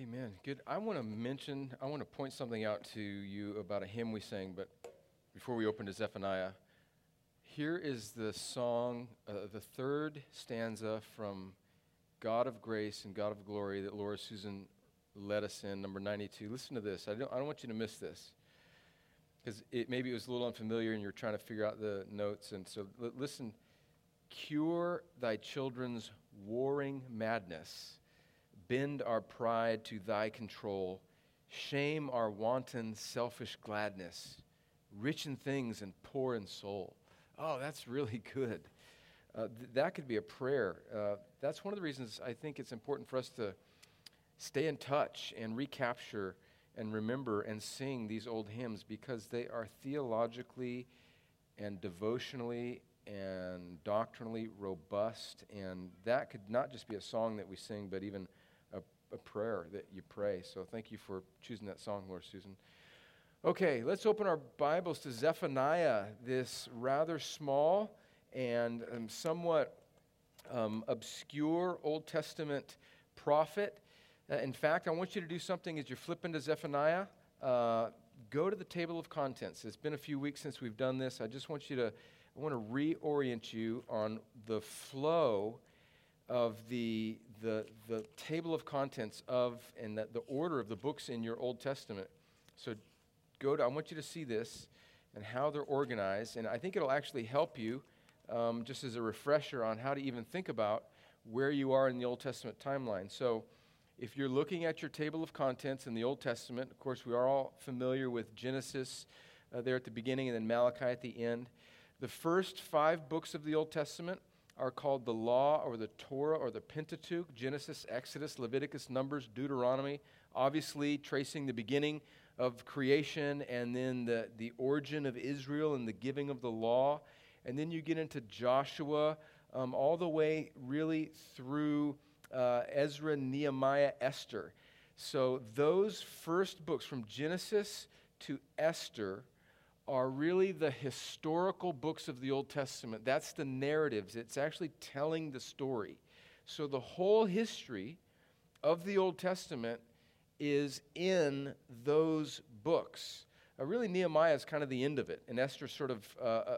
Amen. Good. I want to point something out to you about a hymn we sang, but before we open to Zephaniah, here is the song, the third stanza from God of Grace and God of Glory that Laura Susan led us in, number 92. Listen to this. I don't want you to miss this, because maybe it was a little unfamiliar and you're trying to figure out the notes. And so listen, cure thy children's warring madness, bend our pride to thy control, shame our wanton selfish gladness, rich in things and poor in soul. Oh, that's really good. That could be a prayer. That's one of the reasons I think it's important for us to stay in touch and recapture and remember and sing these old hymns, because they are theologically and devotionally and doctrinally robust, and that could not just be a song that we sing, but even a prayer that you pray. So thank you for choosing that song, Laura Susan. Okay, let's open our Bibles to Zephaniah, this rather small and somewhat obscure Old Testament prophet. In fact, I want you to do something as you're flipping to Zephaniah. Go to the table of contents. It's been a few weeks since we've done this. I want to reorient you on the flow of the table of contents and the order of the books in your Old Testament. So I want you to see this and how they're organized, and I think it'll actually help you just as a refresher on how to even think about where you are in the Old Testament timeline. So if you're looking at your table of contents in the Old Testament, of course, we are all familiar with Genesis there at the beginning and then Malachi at the end. The first five books of the Old Testament are called the Law or the Torah or the Pentateuch: Genesis, Exodus, Leviticus, Numbers, Deuteronomy, obviously tracing the beginning of creation and then the origin of Israel and the giving of the law. And then you get into Joshua all the way really through Ezra, Nehemiah, Esther. So those first books from Genesis to Esther are really the historical books of the Old Testament. That's the narratives. It's actually telling the story. So the whole history of the Old Testament is in those books. Really, Nehemiah is kind of the end of it, and Esther's sort of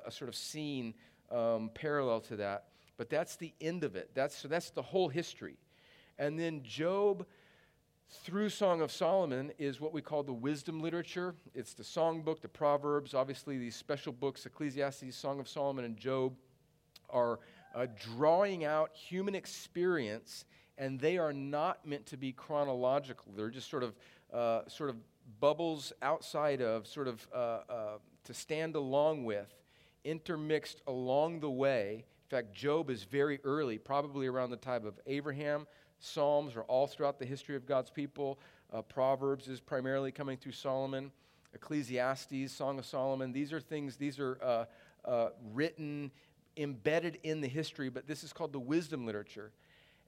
a sort of scene parallel to that. But that's the end of it. That's the whole history. And then Job through Song of Solomon is what we call the wisdom literature. It's the songbook, the Proverbs, obviously these special books, Ecclesiastes, Song of Solomon, and Job are drawing out human experience, and they are not meant to be chronological. They're just sort of bubbles outside of, to stand along with, intermixed along the way. In fact, Job is very early, probably around the time of Abraham. Psalms are all throughout the history of God's people. Proverbs is primarily coming through Solomon. Ecclesiastes, Song of Solomon. These are written, embedded in the history, but this is called the wisdom literature.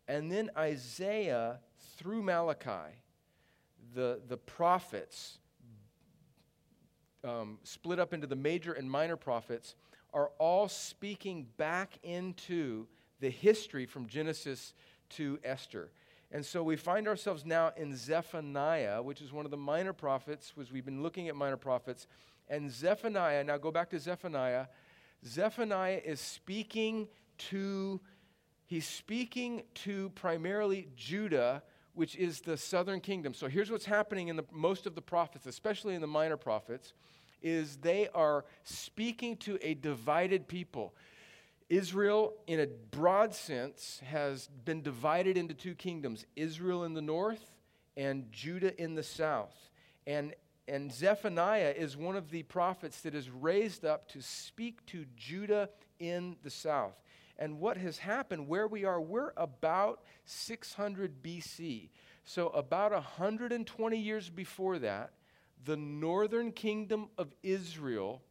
And then Isaiah through Malachi, the prophets, split up into the major and minor prophets, are all speaking back into the history from Genesis to Esther. And so we find ourselves now in Zephaniah, which is one of the minor prophets, which we've been looking at minor prophets. And Zephaniah, now go back to Zephaniah. Zephaniah is speaking to primarily Judah, which is the southern kingdom. So here's what's happening in most of the prophets, especially in the minor prophets, is they are speaking to a divided people. Israel, in a broad sense, has been divided into two kingdoms, Israel in the north and Judah in the south. And Zephaniah is one of the prophets that is raised up to speak to Judah in the south. And what has happened, where we are, we're about 600 BC. So about 120 years before that, the northern kingdom of Israel,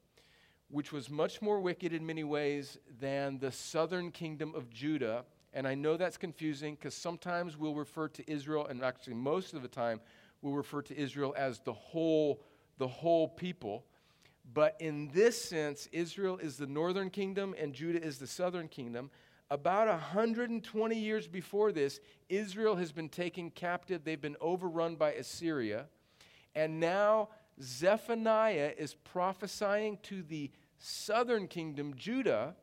which was much more wicked in many ways than the southern kingdom of Judah. And I know that's confusing, because sometimes we'll refer to Israel, and actually most of the time we'll refer to Israel as the whole people. But in this sense, Israel is the northern kingdom and Judah is the southern kingdom. about 120 years before this, Israel has been taken captive. They've been overrun by Assyria. And now Zephaniah is prophesying to the southern kingdom, Judah.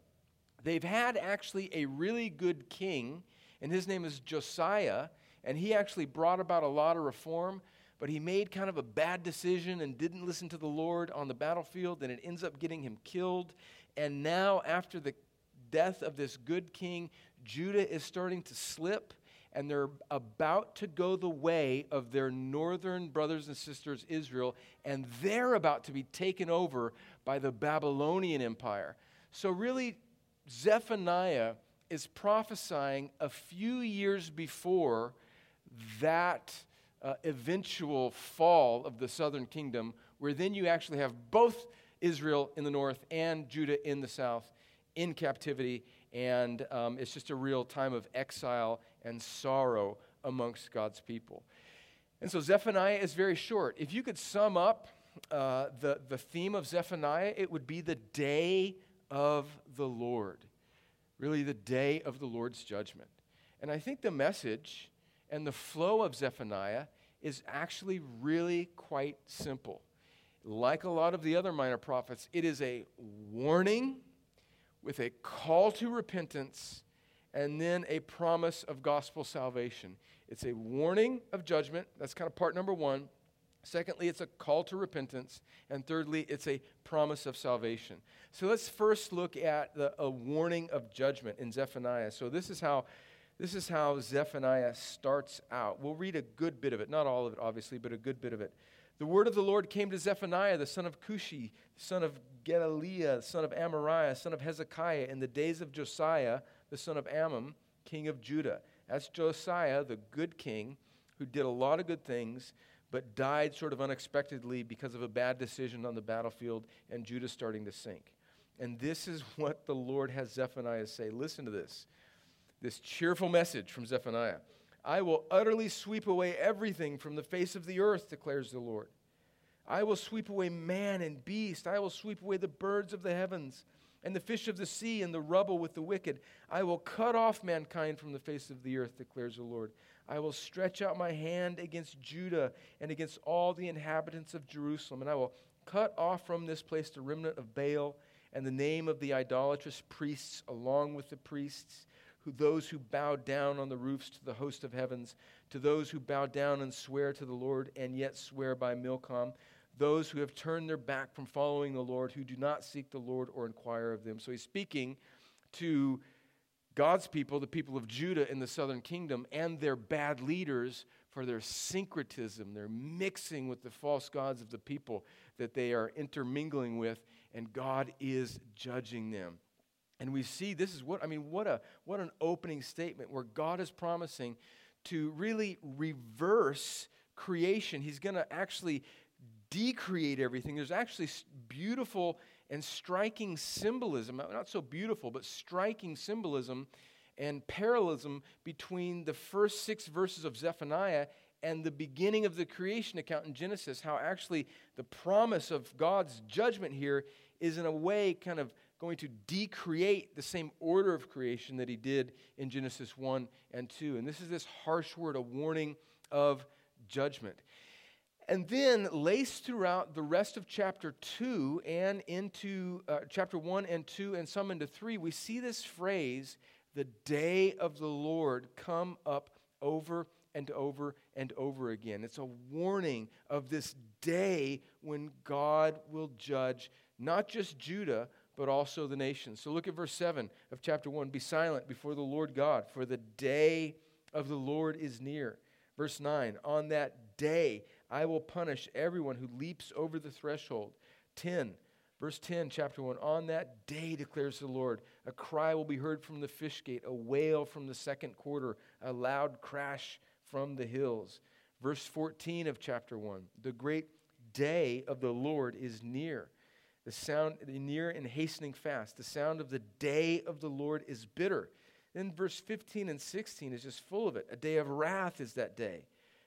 They've had actually a really good king, and his name is Josiah, and he actually brought about a lot of reform, but he made kind of a bad decision and didn't listen to the Lord on the battlefield, and it ends up getting him killed. And now, after the death of this good king, Judah is starting to slip, and they're about to go the way of their northern brothers and sisters, Israel, and they're about to be taken over by the Babylonian Empire. So really, Zephaniah is prophesying a few years before that eventual fall of the southern kingdom, where then you actually have both Israel in the north and Judah in the south in captivity, and it's just a real time of exile and sorrow amongst God's people. And so Zephaniah is very short. If you could sum up the theme of Zephaniah, it would be the day of the Lord, really the day of the Lord's judgment. And I think the message and the flow of Zephaniah is actually really quite simple. Like a lot of the other minor prophets, it is a warning with a call to repentance and then a promise of gospel salvation. It's a warning of judgment. That's kind of part number one. Secondly, it's a call to repentance. And thirdly, it's a promise of salvation. So let's first look at a warning of judgment in Zephaniah. So this is how Zephaniah starts out. We'll read a good bit of it. Not all of it, obviously, but a good bit of it. The word of the Lord came to Zephaniah, the son of Cushi, son of Gedaliah, son of Amariah, son of Hezekiah, in the days of Josiah, the son of Ammon, king of Judah. That's Josiah, the good king, who did a lot of good things, but died sort of unexpectedly because of a bad decision on the battlefield, and Judah starting to sink. And this is what the Lord has Zephaniah say. Listen to this cheerful message from Zephaniah. I will utterly sweep away everything from the face of the earth, declares the Lord. I will sweep away man and beast. I will sweep away the birds of the heavens and the fish of the sea and the rubble with the wicked. I will cut off mankind from the face of the earth, declares the Lord. I will stretch out my hand against Judah and against all the inhabitants of Jerusalem, and I will cut off from this place the remnant of Baal and the name of the idolatrous priests, along with the priests, those who bow down on the roofs to the host of heavens, to those who bow down and swear to the Lord and yet swear by Milcom, those who have turned their back from following the Lord, who do not seek the Lord or inquire of them. So he's speaking to God's people, the people of Judah in the southern kingdom, and their bad leaders for their syncretism, their mixing with the false gods of the people that they are intermingling with, and God is judging them. And we see this is what an opening statement, where God is promising to really reverse creation. He's going to actually decreate everything. There's actually beautiful and striking symbolism, not so beautiful, but striking symbolism and parallelism between the first 6 verses of Zephaniah and the beginning of the creation account in Genesis, how actually the promise of God's judgment here is in a way kind of going to decreate the same order of creation that he did in Genesis 1 and 2. And this is this harsh word, a warning of judgment. And then laced throughout the rest of chapter 2 and into chapter 1 and 2 and some into 3, we see this phrase, the day of the Lord, come up over and over and over again. It's a warning of this day when God will judge not just Judah, but also the nations. So look at verse 7 of chapter 1. Be silent before the Lord God, for the day of the Lord is near. Verse 9, on that day I will punish everyone who leaps over the threshold. 10, verse 10, chapter 1, on that day, declares the Lord, a cry will be heard from the fish gate, a wail from the second quarter, a loud crash from the hills. Verse 14 of chapter 1, the great day of the Lord is near. The sound near and hastening fast. The sound of the day of the Lord is bitter. Then verse 15 and 16 is just full of it. A day of wrath is that day.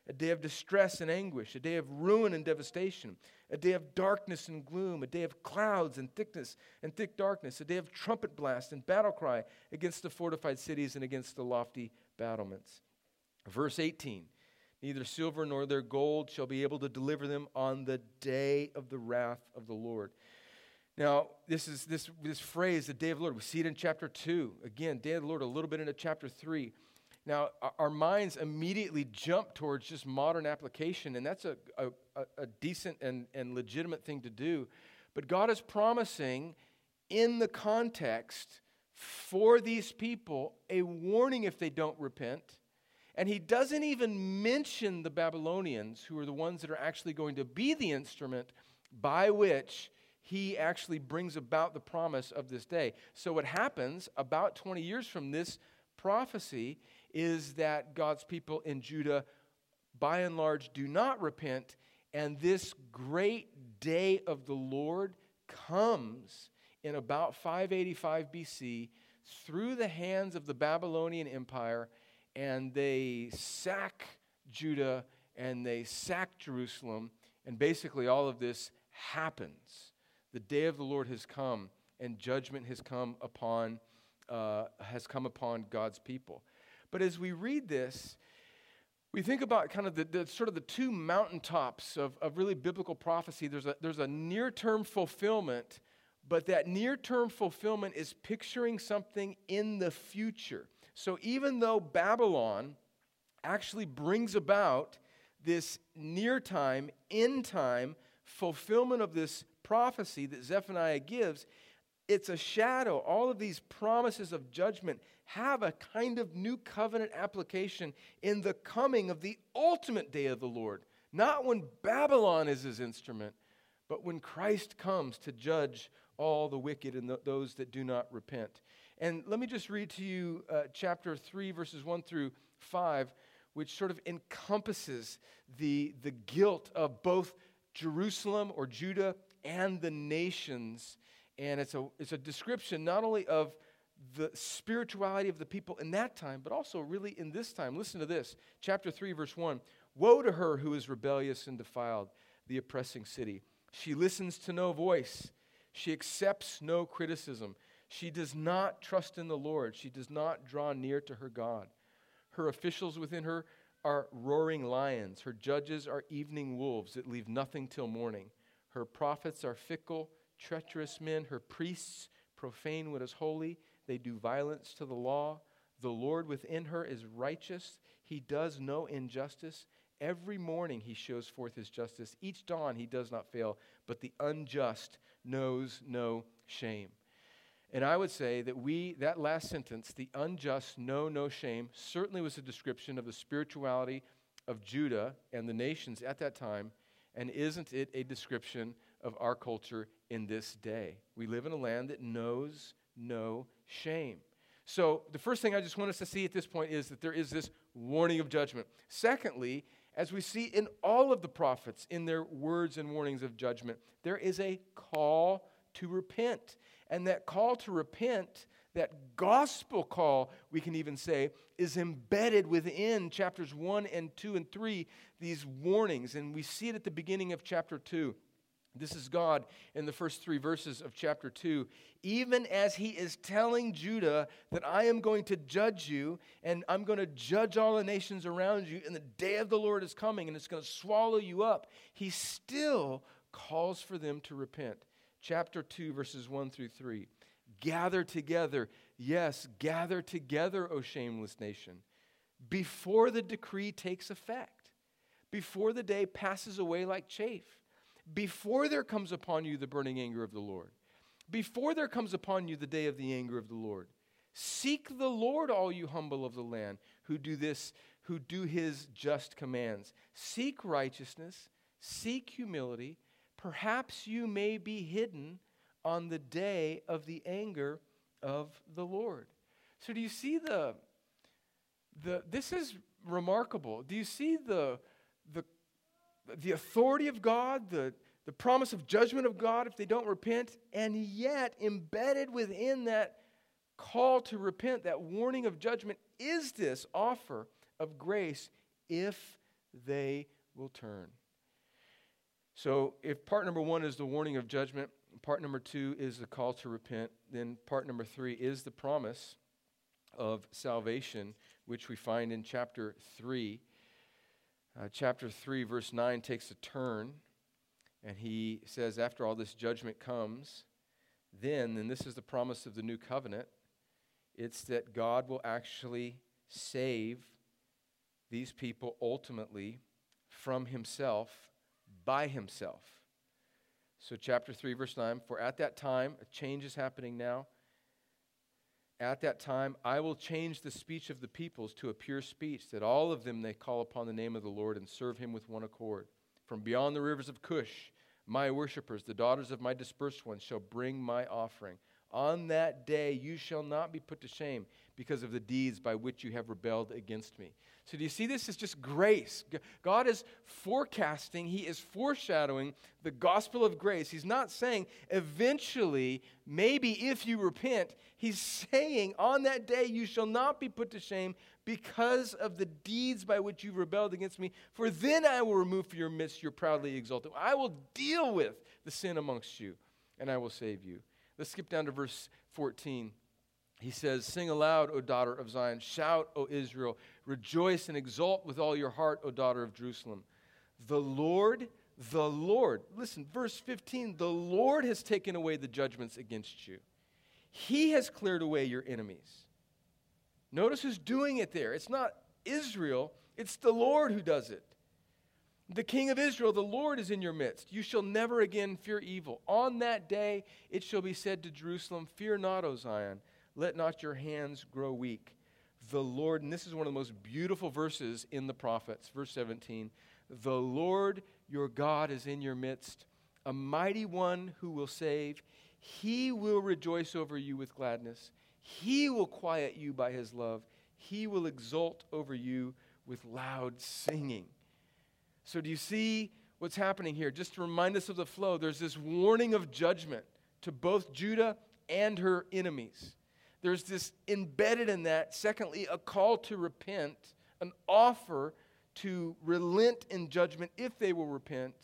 a day of distress and anguish, a day of ruin and devastation, a day of darkness and gloom, a day of clouds and thickness and thick darkness, a day of trumpet blast and battle cry against the fortified cities and against the lofty battlements. Verse 18, neither silver nor their gold shall be able to deliver them on the day of the wrath of the Lord. Now, this phrase, the day of the Lord, we see it in chapter 2. Again, day of the Lord, a little bit into chapter 3. Now, our minds immediately jump towards just modern application, and that's a decent and legitimate thing to do. But God is promising, in the context, for these people, a warning if they don't repent. And he doesn't even mention the Babylonians, who are the ones that are actually going to be the instrument by which he actually brings about the promise of this day. So what happens about 20 years from this prophecy is that God's people in Judah, by and large, do not repent, and this great day of the Lord comes in about 585 BC through the hands of the Babylonian Empire, and they sack Judah, and they sack Jerusalem, and basically all of this happens. The day of the Lord has come, and judgment has come upon God's people. But as we read this, we think about kind of the sort of the two mountaintops of really biblical prophecy. There's a near-term fulfillment, but that near-term fulfillment is picturing something in the future. So even though Babylon actually brings about this near-time, end-time fulfillment of this prophecy that Zephaniah gives, it's a shadow. All of these promises of judgment have a kind of new covenant application in the coming of the ultimate day of the Lord. Not when Babylon is his instrument, but when Christ comes to judge all the wicked and those that do not repent. And let me just read to you chapter 3, verses 1 through 5, which sort of encompasses the guilt of both Jerusalem or Judah and the nations. And it's a description not only of the spirituality of the people in that time, but also really in this time. Listen to this. Chapter 3, verse 1. Woe to her who is rebellious and defiled, the oppressing city. She listens to no voice. She accepts no criticism. She does not trust in the Lord. She does not draw near to her God. Her officials within her are roaring lions. Her judges are evening wolves that leave nothing till morning. Her prophets are fickle, treacherous men. Her priests profane what is holy. They do violence to the law. The Lord within her is righteous. He does no injustice. Every morning he shows forth his justice. Each dawn he does not fail, but the unjust knows no shame. And I would say that that last sentence, the unjust know no shame, certainly was a description of the spirituality of Judah and the nations at that time, and isn't it a description of our culture in this day? We live in a land that knows no shame. So the first thing I just want us to see at this point is that there is this warning of judgment. Secondly, as we see in all of the prophets, in their words and warnings of judgment, there is a call to repent. And that call to repent, that gospel call, we can even say, is embedded within chapters 1 and 2 and 3, these warnings. And we see it at the beginning of chapter 2. This is God in the first three verses of chapter 2. Even as he is telling Judah that I am going to judge you, and I'm going to judge all the nations around you, and the day of the Lord is coming, and it's going to swallow you up, he still calls for them to repent. Chapter 2, verses 1 through 3. Gather together, yes, gather together, O shameless nation, before the decree takes effect, before the day passes away like chaff, before there comes upon you the burning anger of the Lord, before there comes upon you the day of the anger of the Lord. Seek the Lord, all you humble of the land, who do his just commands. Seek righteousness, seek humility. Perhaps you may be hidden on the day of the anger of the Lord. So do you see this is remarkable. Do you see the authority of God, the promise of judgment of God if they don't repent, and yet embedded within that call to repent, that warning of judgment, is this offer of grace if they will turn. So if part number one is the warning of judgment, part number two is the call to repent, then part number three is the promise of salvation, which we find in chapter 3. Chapter 3, verse 9 takes a turn, and he says, after all this judgment comes, then this is the promise of the new covenant, it's that God will actually save these people ultimately from himself, by himself. So chapter 3, verse 9, for at that time, a change is happening now, at that time, I will change the speech of the peoples to a pure speech, that all of them they call upon the name of the Lord and serve him with one accord. From beyond the rivers of Cush, my worshipers, the daughters of my dispersed ones, shall bring my offering. On that day you shall not be put to shame because of the deeds by which you have rebelled against me. So do you see this is just grace? God is forecasting, he is foreshadowing the gospel of grace. He's not saying eventually, maybe if you repent. He's saying on that day you shall not be put to shame because of the deeds by which you've rebelled against me. For then I will remove from your midst your proudly exalted. I will deal with the sin amongst you and I will save you. Let's skip down to verse 14. He says, sing aloud, O daughter of Zion. Shout, O Israel. Rejoice and exult with all your heart, O daughter of Jerusalem. The Lord, listen, verse 15, the Lord has taken away the judgments against you. He has cleared away your enemies. Notice who's doing it there. It's not Israel, it's the Lord who does it. The King of Israel, the Lord, is in your midst. You shall never again fear evil. On that day it shall be said to Jerusalem, fear not, O Zion. Let not your hands grow weak. The Lord, and this is one of the most beautiful verses in the prophets, verse 17. The Lord your God is in your midst, a mighty one who will save. He will rejoice over you with gladness. He will quiet you by his love. He will exult over you with loud singing. So do you see what's happening here? Just to remind us of the flow, there's this warning of judgment to both Judah and her enemies. There's this embedded in that, secondly, a call to repent, an offer to relent in judgment if they will repent.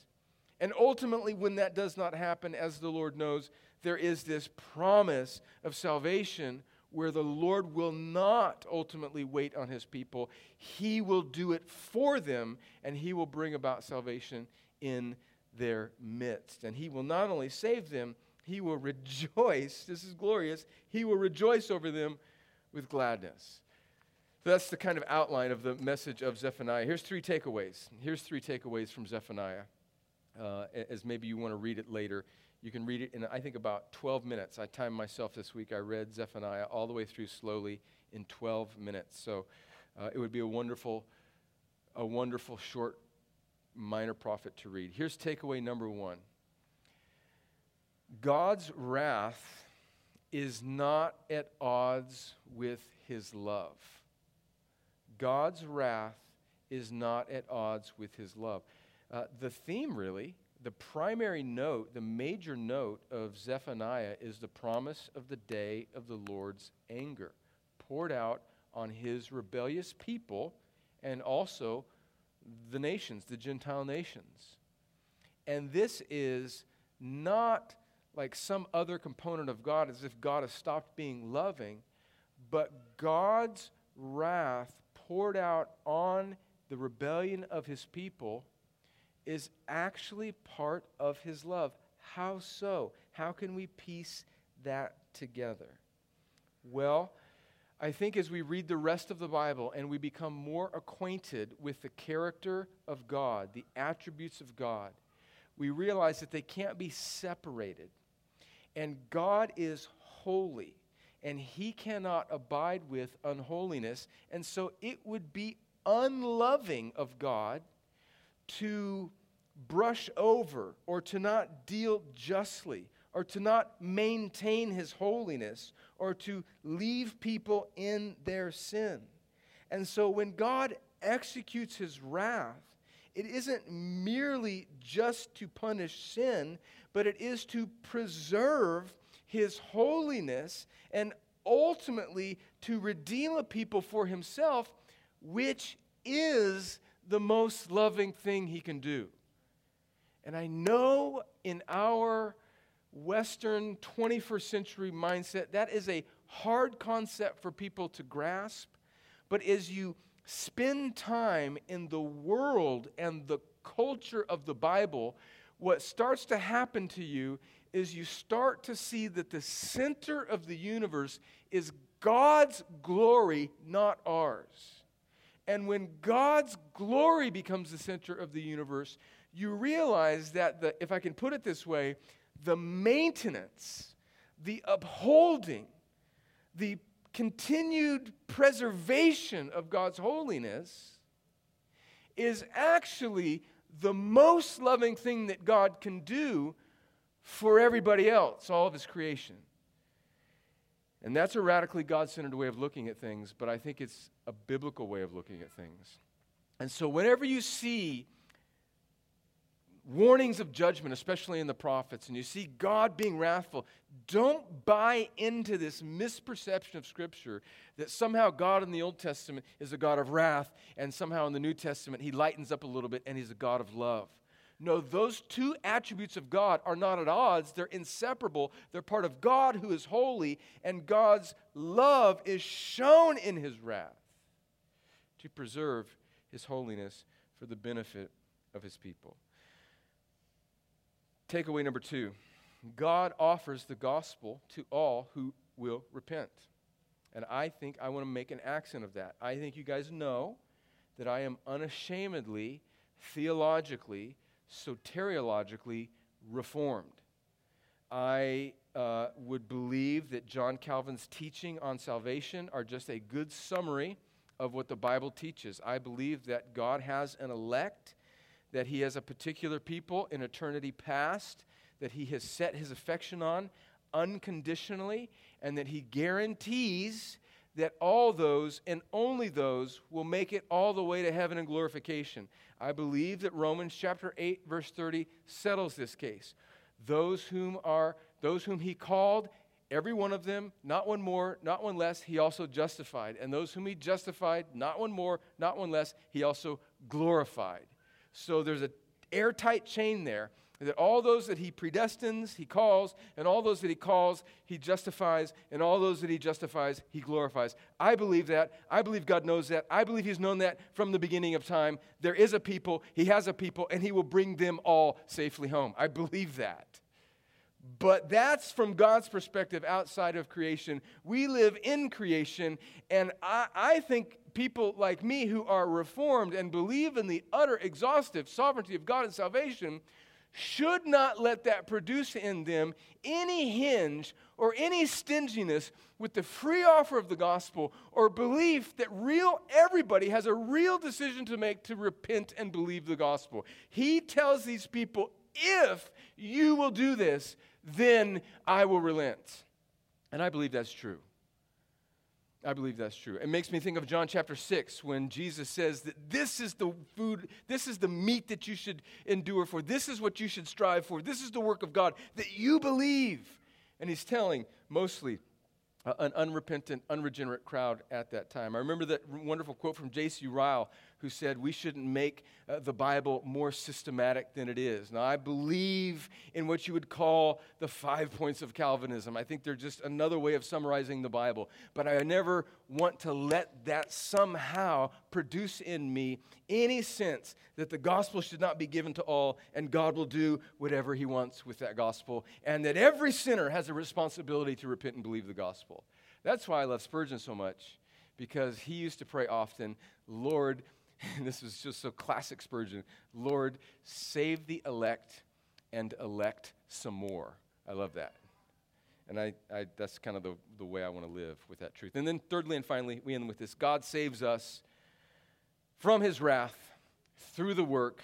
And ultimately, when that does not happen, as the Lord knows, there is this promise of salvation where the Lord will not ultimately wait on his people. He will do it for them, and he will bring about salvation in their midst. And he will not only save them, he will rejoice. This is glorious. He will rejoice over them with gladness. So that's the kind of outline of the message of Zephaniah. Here's three takeaways. Here's three takeaways from Zephaniah. As maybe you want to read it later. You can read it in, I think, about 12 minutes. I timed myself this week. I read Zephaniah all the way through slowly in 12 minutes. So it would be a wonderful short minor prophet to read. Here's takeaway number one. God's wrath is not at odds with his love. God's wrath is not at odds with his love. The theme really, the primary note, the major note of Zephaniah is the promise of the day of the Lord's anger poured out on his rebellious people and also the nations, the Gentile nations. And this is not like some other component of God, as if God has stopped being loving, but God's wrath poured out on the rebellion of his people is actually part of his love. How so? How can we piece that together? Well, I think as we read the rest of the Bible and we become more acquainted with the character of God, the attributes of God, we realize that they can't be separated. And God is holy, and he cannot abide with unholiness. And so it would be unloving of God to brush over or to not deal justly or to not maintain his holiness or to leave people in their sin. And so when God executes his wrath, it isn't merely just to punish sin, but it is to preserve his holiness and ultimately to redeem a people for himself, which is the most loving thing he can do. And I know in our Western 21st century mindset, that is a hard concept for people to grasp. But as you spend time in the world and the culture of the Bible, what starts to happen to you is you start to see that the center of the universe is God's glory, not ours. And when God's glory becomes the center of the universe, you realize that the, if I can put it this way, the maintenance, the upholding, the continued preservation of God's holiness is actually the most loving thing that God can do for everybody else, all of his creation. And that's a radically God-centered way of looking at things, but I think it's a biblical way of looking at things. And so whenever you see warnings of judgment, especially in the prophets, and you see God being wrathful, don't buy into this misperception of Scripture that somehow God in the Old Testament is a God of wrath, and somehow in the New Testament he lightens up a little bit and he's a God of love. No, those two attributes of God are not at odds. They're inseparable. They're part of God who is holy, and God's love is shown in his wrath to preserve his holiness for the benefit of his people. Takeaway number 2, God offers the gospel to all who will repent. And I think I want to make an accent of that. I think you guys know that I am unashamedly, theologically, soteriologically reformed. I would believe that John Calvin's teaching on salvation are just a good summary of what the Bible teaches. I believe that God has an elect, that he has a particular people in eternity past that he has set his affection on unconditionally, and that he guarantees that all those and only those will make it all the way to heaven and glorification. I believe that Romans chapter 8 verse 30 settles this case. Those whom he called, every one of them, not one more, not one less, he also justified. And those whom he justified, not one more, not one less, he also glorified. So there's an airtight chain there, that all those that he predestines, he calls, and all those that he calls, he justifies, and all those that he justifies, he glorifies. I believe that. I believe God knows that. I believe he's known that from the beginning of time. There is a people, he has a people, and he will bring them all safely home. I believe that. But that's from God's perspective outside of creation. We live in creation, and I think people like me who are reformed and believe in the utter exhaustive sovereignty of God and salvation should not let that produce in them any hinge or any stinginess with the free offer of the gospel or belief that everybody has a real decision to make to repent and believe the gospel. He tells these people, if you will do this, then I will relent. And I believe that's true. I believe that's true. It makes me think of John chapter 6 when Jesus says that this is the food, this is the meat that you should endure for. This is what you should strive for. This is the work of God, that you believe. And he's telling mostly an unrepentant, unregenerate crowd at that time. I remember that wonderful quote from J.C. Ryle, who said we shouldn't make the Bible more systematic than it is. Now, I believe in what you would call the 5 points of Calvinism. I think they're just another way of summarizing the Bible. But I never want to let that somehow produce in me any sense that the gospel should not be given to all and God will do whatever he wants with that gospel, and that every sinner has a responsibility to repent and believe the gospel. That's why I love Spurgeon so much, because he used to pray often, Lord, and this was just so classic Spurgeon, Lord, save the elect and elect some more. I love that. And I that's kind of the way I want to live with that truth. And then thirdly and finally, we end with this. God saves us from his wrath through the work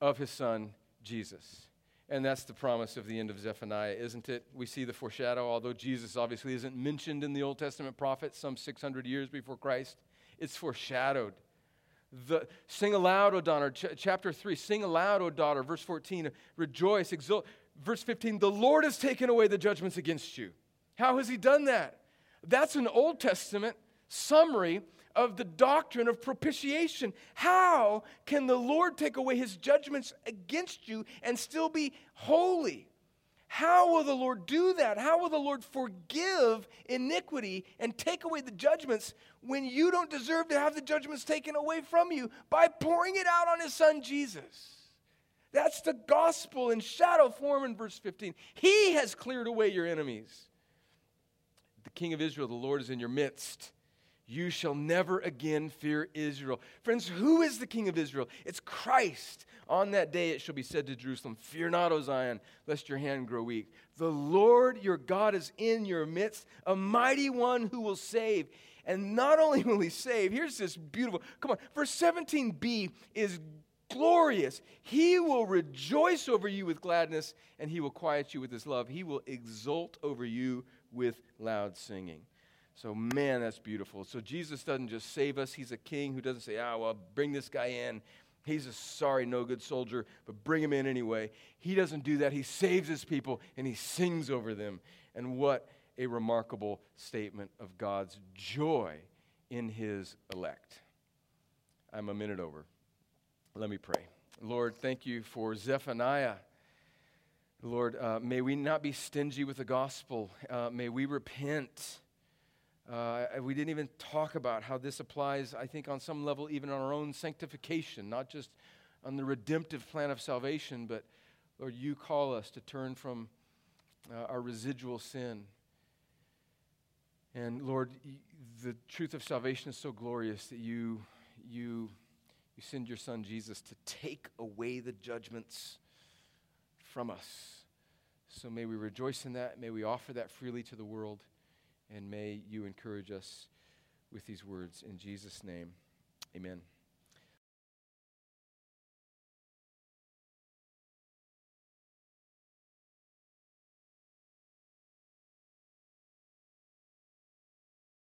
of his son, Jesus. And that's the promise of the end of Zephaniah, isn't it? We see the foreshadow, although Jesus obviously isn't mentioned in the Old Testament prophets some 600 years before Christ. It's foreshadowed. Sing aloud, O daughter, chapter 3, sing aloud, O daughter, verse 14, rejoice, exult, verse 15, the Lord has taken away the judgments against you. How has he done that? That's an Old Testament summary of the doctrine of propitiation. How can the Lord take away his judgments against you and still be holy? How will the Lord do that? How will the Lord forgive iniquity and take away the judgments when you don't deserve to have the judgments taken away from you? By pouring it out on his son Jesus. That's the gospel in shadow form in verse 15. He has cleared away your enemies. The King of Israel, the Lord, is in your midst. You shall never again fear Israel. Friends, who is the King of Israel? It's Christ. On that day it shall be said to Jerusalem, fear not, O Zion, lest your hand grow weak. The Lord your God is in your midst, a mighty one who will save. And not only will he save, here's this beautiful, come on, verse 17b is glorious. He will rejoice over you with gladness, and he will quiet you with his love. He will exult over you with loud singing. So, man, that's beautiful. So Jesus doesn't just save us. He's a king who doesn't say, well, bring this guy in. He's a sorry, no good soldier, but bring him in anyway. He doesn't do that. He saves his people, and he sings over them. And what a remarkable statement of God's joy in his elect. I'm a minute over. Let me pray. Lord, thank you for Zephaniah. Lord, may we not be stingy with the gospel. May we repent. We didn't even talk about how this applies, I think, on some level, even on our own sanctification, not just on the redemptive plan of salvation, but, Lord, you call us to turn from our residual sin. And, Lord, the truth of salvation is so glorious that you send your son Jesus to take away the judgments from us. So may we rejoice in that. May we offer that freely to the world. And may you encourage us with these words. In Jesus' name, amen.